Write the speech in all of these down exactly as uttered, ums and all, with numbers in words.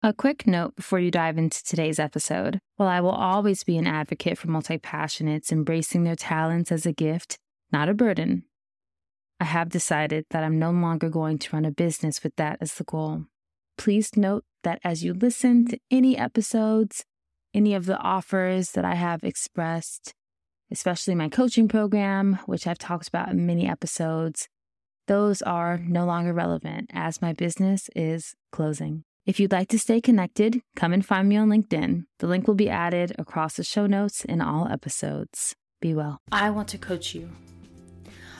A quick note before you dive into today's episode. While I will always be an advocate for multi-passionates embracing their talents as a gift, not a burden, I have decided that I'm no longer going to run a business with that as the goal. Please note that as you listen to any episodes, any of the offers that I have expressed, especially my coaching program, which I've talked about in many episodes, those are no longer relevant as my business is closing. If you'd like to stay connected, come and find me on LinkedIn. The link will be added across the show notes in all episodes. Be well. I want to coach you.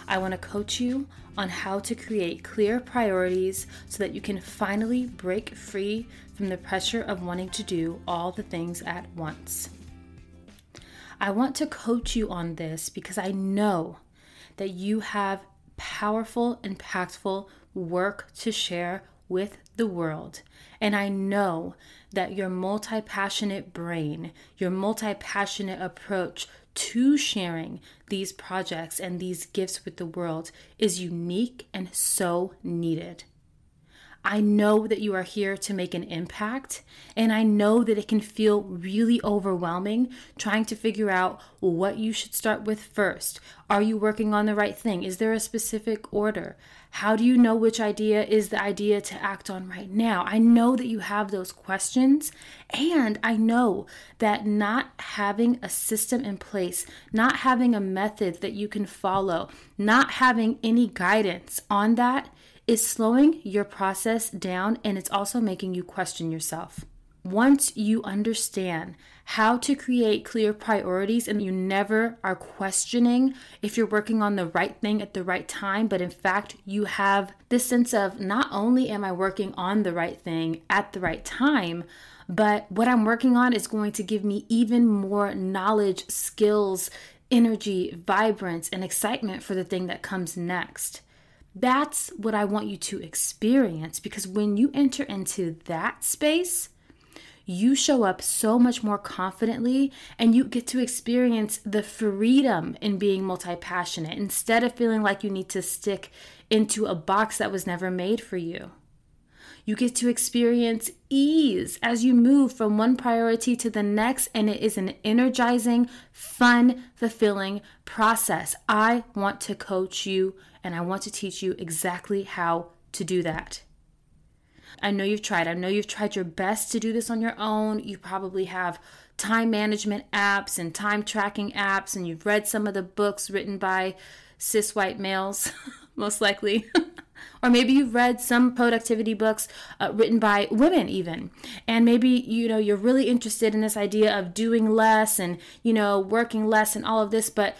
I want to coach you on how to create clear priorities so that you can finally break free from the pressure of wanting to do all the things at once. I want to coach you on this because I know that you have powerful, impactful work to share with the world. And I know that your multi-passionate brain, your multi-passionate approach to sharing these projects and these gifts with the world is unique and so needed. I know that you are here to make an impact, and I know that it can feel really overwhelming trying to figure out what you should start with first. Are you working on the right thing? Is there a specific order? How do you know which idea is the idea to act on right now? I know that you have those questions, and I know that not having a system in place, not having a method that you can follow, not having any guidance on that is slowing your process down, and it's also making you question yourself. Once you understand how to create clear priorities and you never are questioning if you're working on the right thing at the right time, but in fact, you have this sense of not only am I working on the right thing at the right time, but what I'm working on is going to give me even more knowledge, skills, energy, vibrance, and excitement for the thing that comes next. That's what I want you to experience, because when you enter into that space, you show up so much more confidently and you get to experience the freedom in being multi-passionate instead of feeling like you need to stick into a box that was never made for you. You get to experience ease as you move from one priority to the next, and it is an energizing, fun, fulfilling process. I want to coach you, and I want to teach you exactly how to do that. I know you've tried. I know you've tried your best to do this on your own. You probably have time management apps and time tracking apps, and you've read some of the books written by cis white males, most likely. Or maybe you've read some productivity books uh, written by women even. And maybe, you know, you're really interested in this idea of doing less and, you know, working less and all of this. But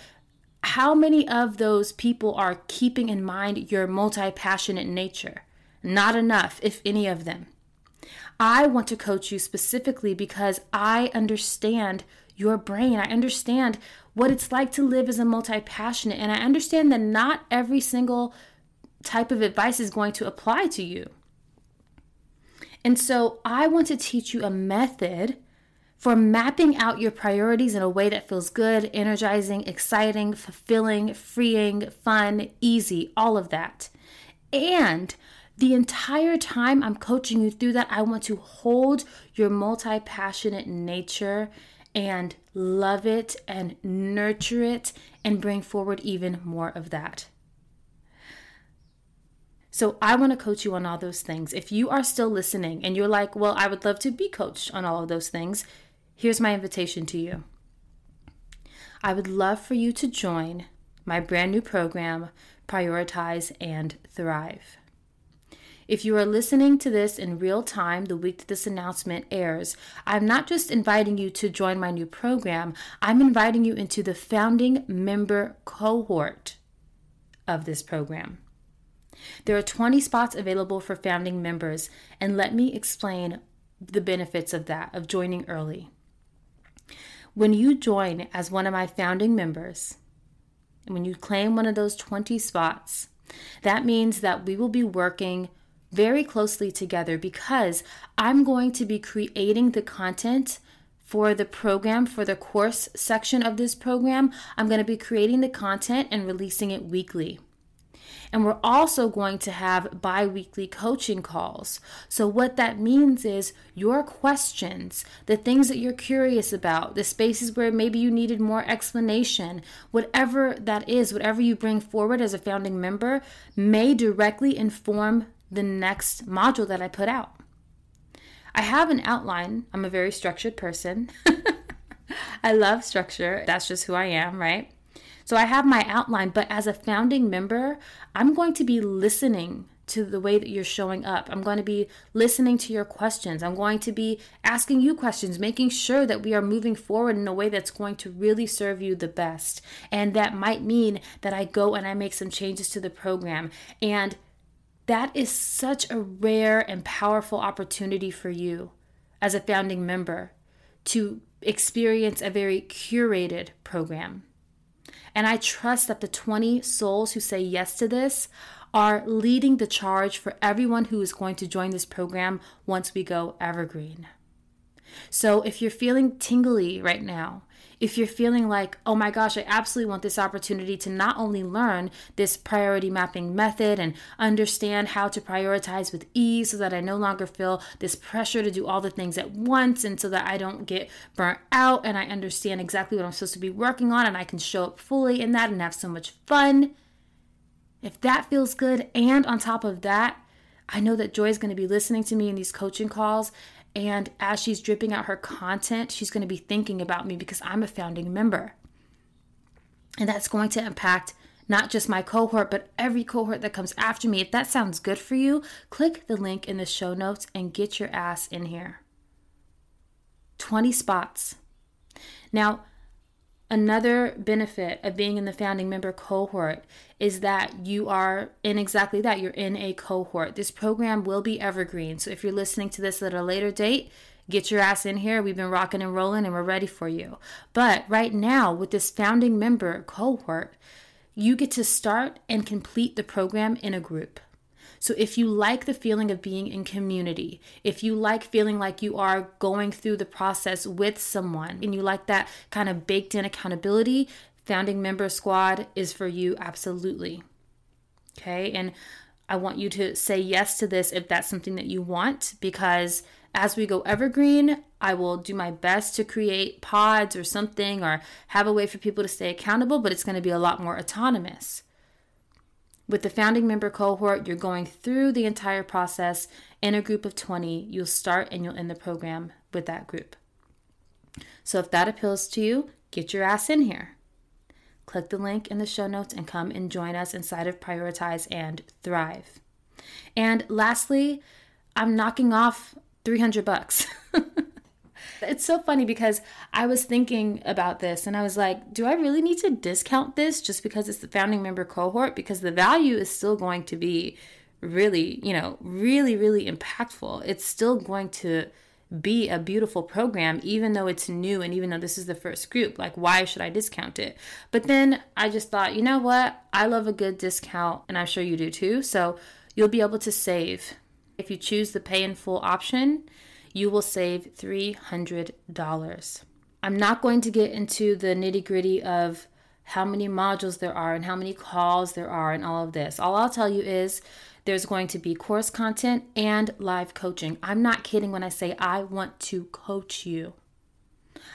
how many of those people are keeping in mind your multi-passionate nature? Not enough, if any of them. I want to coach you specifically because I understand your brain. I understand what it's like to live as a multi-passionate. And I understand that not every single type of advice is going to apply to you. And so I want to teach you a method for mapping out your priorities in a way that feels good, energizing, exciting, fulfilling, freeing, fun, easy, all of that. And the entire time I'm coaching you through that, I want to hold your multi-passionate nature and love it and nurture it and bring forward even more of that. So I want to coach you on all those things. If you are still listening and you're like, well, I would love to be coached on all of those things, here's my invitation to you. I would love for you to join my brand new program, Prioritize and Thrive. If you are listening to this in real time, the week that this announcement airs, I'm not just inviting you to join my new program, I'm inviting you into the founding member cohort of this program. There are twenty spots available for founding members, and let me explain the benefits of that, of joining early. When you join as one of my founding members, and when you claim one of those twenty spots, that means that we will be working very closely together because I'm going to be creating the content for the program, for the course section of this program. I'm going to be creating the content and releasing it weekly. And we're also going to have bi-weekly coaching calls. So what that means is your questions, the things that you're curious about, the spaces where maybe you needed more explanation, whatever that is, whatever you bring forward as a founding member may directly inform the next module that I put out. I have an outline. I'm a very structured person. I love structure. That's just who I am, right? So I have my outline, but as a founding member, I'm going to be listening to the way that you're showing up. I'm going to be listening to your questions. I'm going to be asking you questions, making sure that we are moving forward in a way that's going to really serve you the best. And that might mean that I go and I make some changes to the program. And that is such a rare and powerful opportunity for you as a founding member to experience a very curated program. And I trust that the twenty souls who say yes to this are leading the charge for everyone who is going to join this program once we go evergreen. So if you're feeling tingly right now, if you're feeling like, oh my gosh, I absolutely want this opportunity to not only learn this priority mapping method and understand how to prioritize with ease so that I no longer feel this pressure to do all the things at once and so that I don't get burnt out and I understand exactly what I'm supposed to be working on and I can show up fully in that and have so much fun. If that feels good, and on top of that, I know that Joy is going to be listening to me in these coaching calls. And as she's dripping out her content, she's going to be thinking about me because I'm a founding member. And that's going to impact not just my cohort, but every cohort that comes after me. If that sounds good for you, click the link in the show notes and get your ass in here. twenty spots. Now, another benefit of being in the founding member cohort is that you are in exactly that. You're in a cohort. This program will be evergreen. So if you're listening to this at a later date, get your ass in here. We've been rocking and rolling and we're ready for you. But right now with this founding member cohort, you get to start and complete the program in a group. So if you like the feeling of being in community, if you like feeling like you are going through the process with someone and you like that kind of baked in accountability, Founding Member Squad is for you, absolutely. Okay, and I want you to say yes to this if that's something that you want, because as we go evergreen, I will do my best to create pods or something or have a way for people to stay accountable, but it's going to be a lot more autonomous. With the founding member cohort, you're going through the entire process in a group of twenty. You'll start and you'll end the program with that group. So if that appeals to you, get your ass in here. Click the link in the show notes and come and join us inside of Prioritize and Thrive. And lastly, I'm knocking off three hundred bucks. It's so funny because I was thinking about this and I was like, do I really need to discount this just because it's the founding member cohort? Because the value is still going to be really, you know, really, really impactful. It's still going to be a beautiful program, even though it's new and even though this is the first group. Like, why should I discount it? But then I just thought, you know what? I love a good discount and I'm sure you do too. So you'll be able to save. If you choose the pay in full option, you will save three hundred dollars. I'm not going to get into the nitty-gritty of how many modules there are and how many calls there are and all of this. All I'll tell you is there's going to be course content and live coaching. I'm not kidding when I say I want to coach you.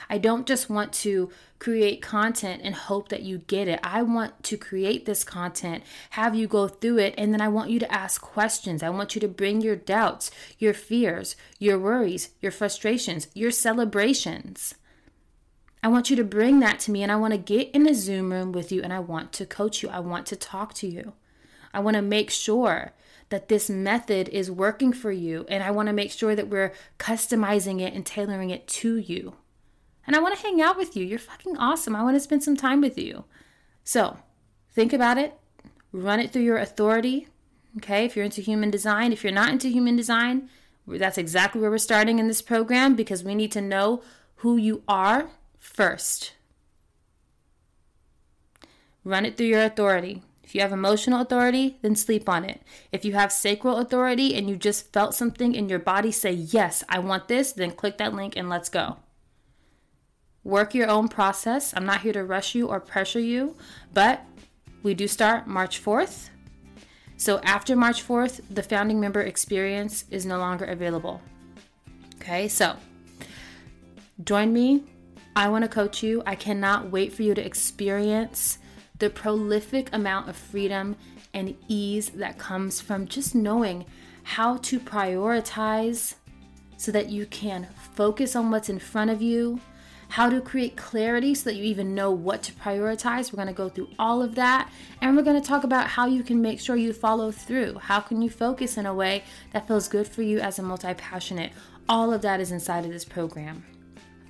I don't just want to create content and hope that you get it. I want to create this content, have you go through it, and then I want you to ask questions. I want you to bring your doubts, your fears, your worries, your frustrations, your celebrations. I want you to bring that to me, and I want to get in a Zoom room with you, and I want to coach you. I want to talk to you. I want to make sure that this method is working for you, and I want to make sure that we're customizing it and tailoring it to you. And I want to hang out with you. You're fucking awesome. I want to spend some time with you. So think about it. Run it through your authority. Okay, if you're into human design. If you're not into human design, that's exactly where we're starting in this program because we need to know who you are first. Run it through your authority. If you have emotional authority, then sleep on it. If you have sacral authority and you just felt something in your body, say, yes, I want this, then click that link and let's go. Work your own process. I'm not here to rush you or pressure you, but we do start March fourth. So after March fourth, the founding member experience is no longer available. Okay, so join me. I want to coach you. I cannot wait for you to experience the prolific amount of freedom and ease that comes from just knowing how to prioritize so that you can focus on what's in front of you, how to create clarity so that you even know what to prioritize. We're going to go through all of that, and we're going to talk about how you can make sure you follow through. How can you focus in a way that feels good for you as a multi-passionate? All of that is inside of this program.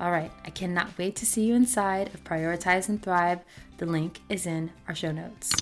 All right, I cannot wait to see you inside of Prioritize and Thrive. The link is in our show notes.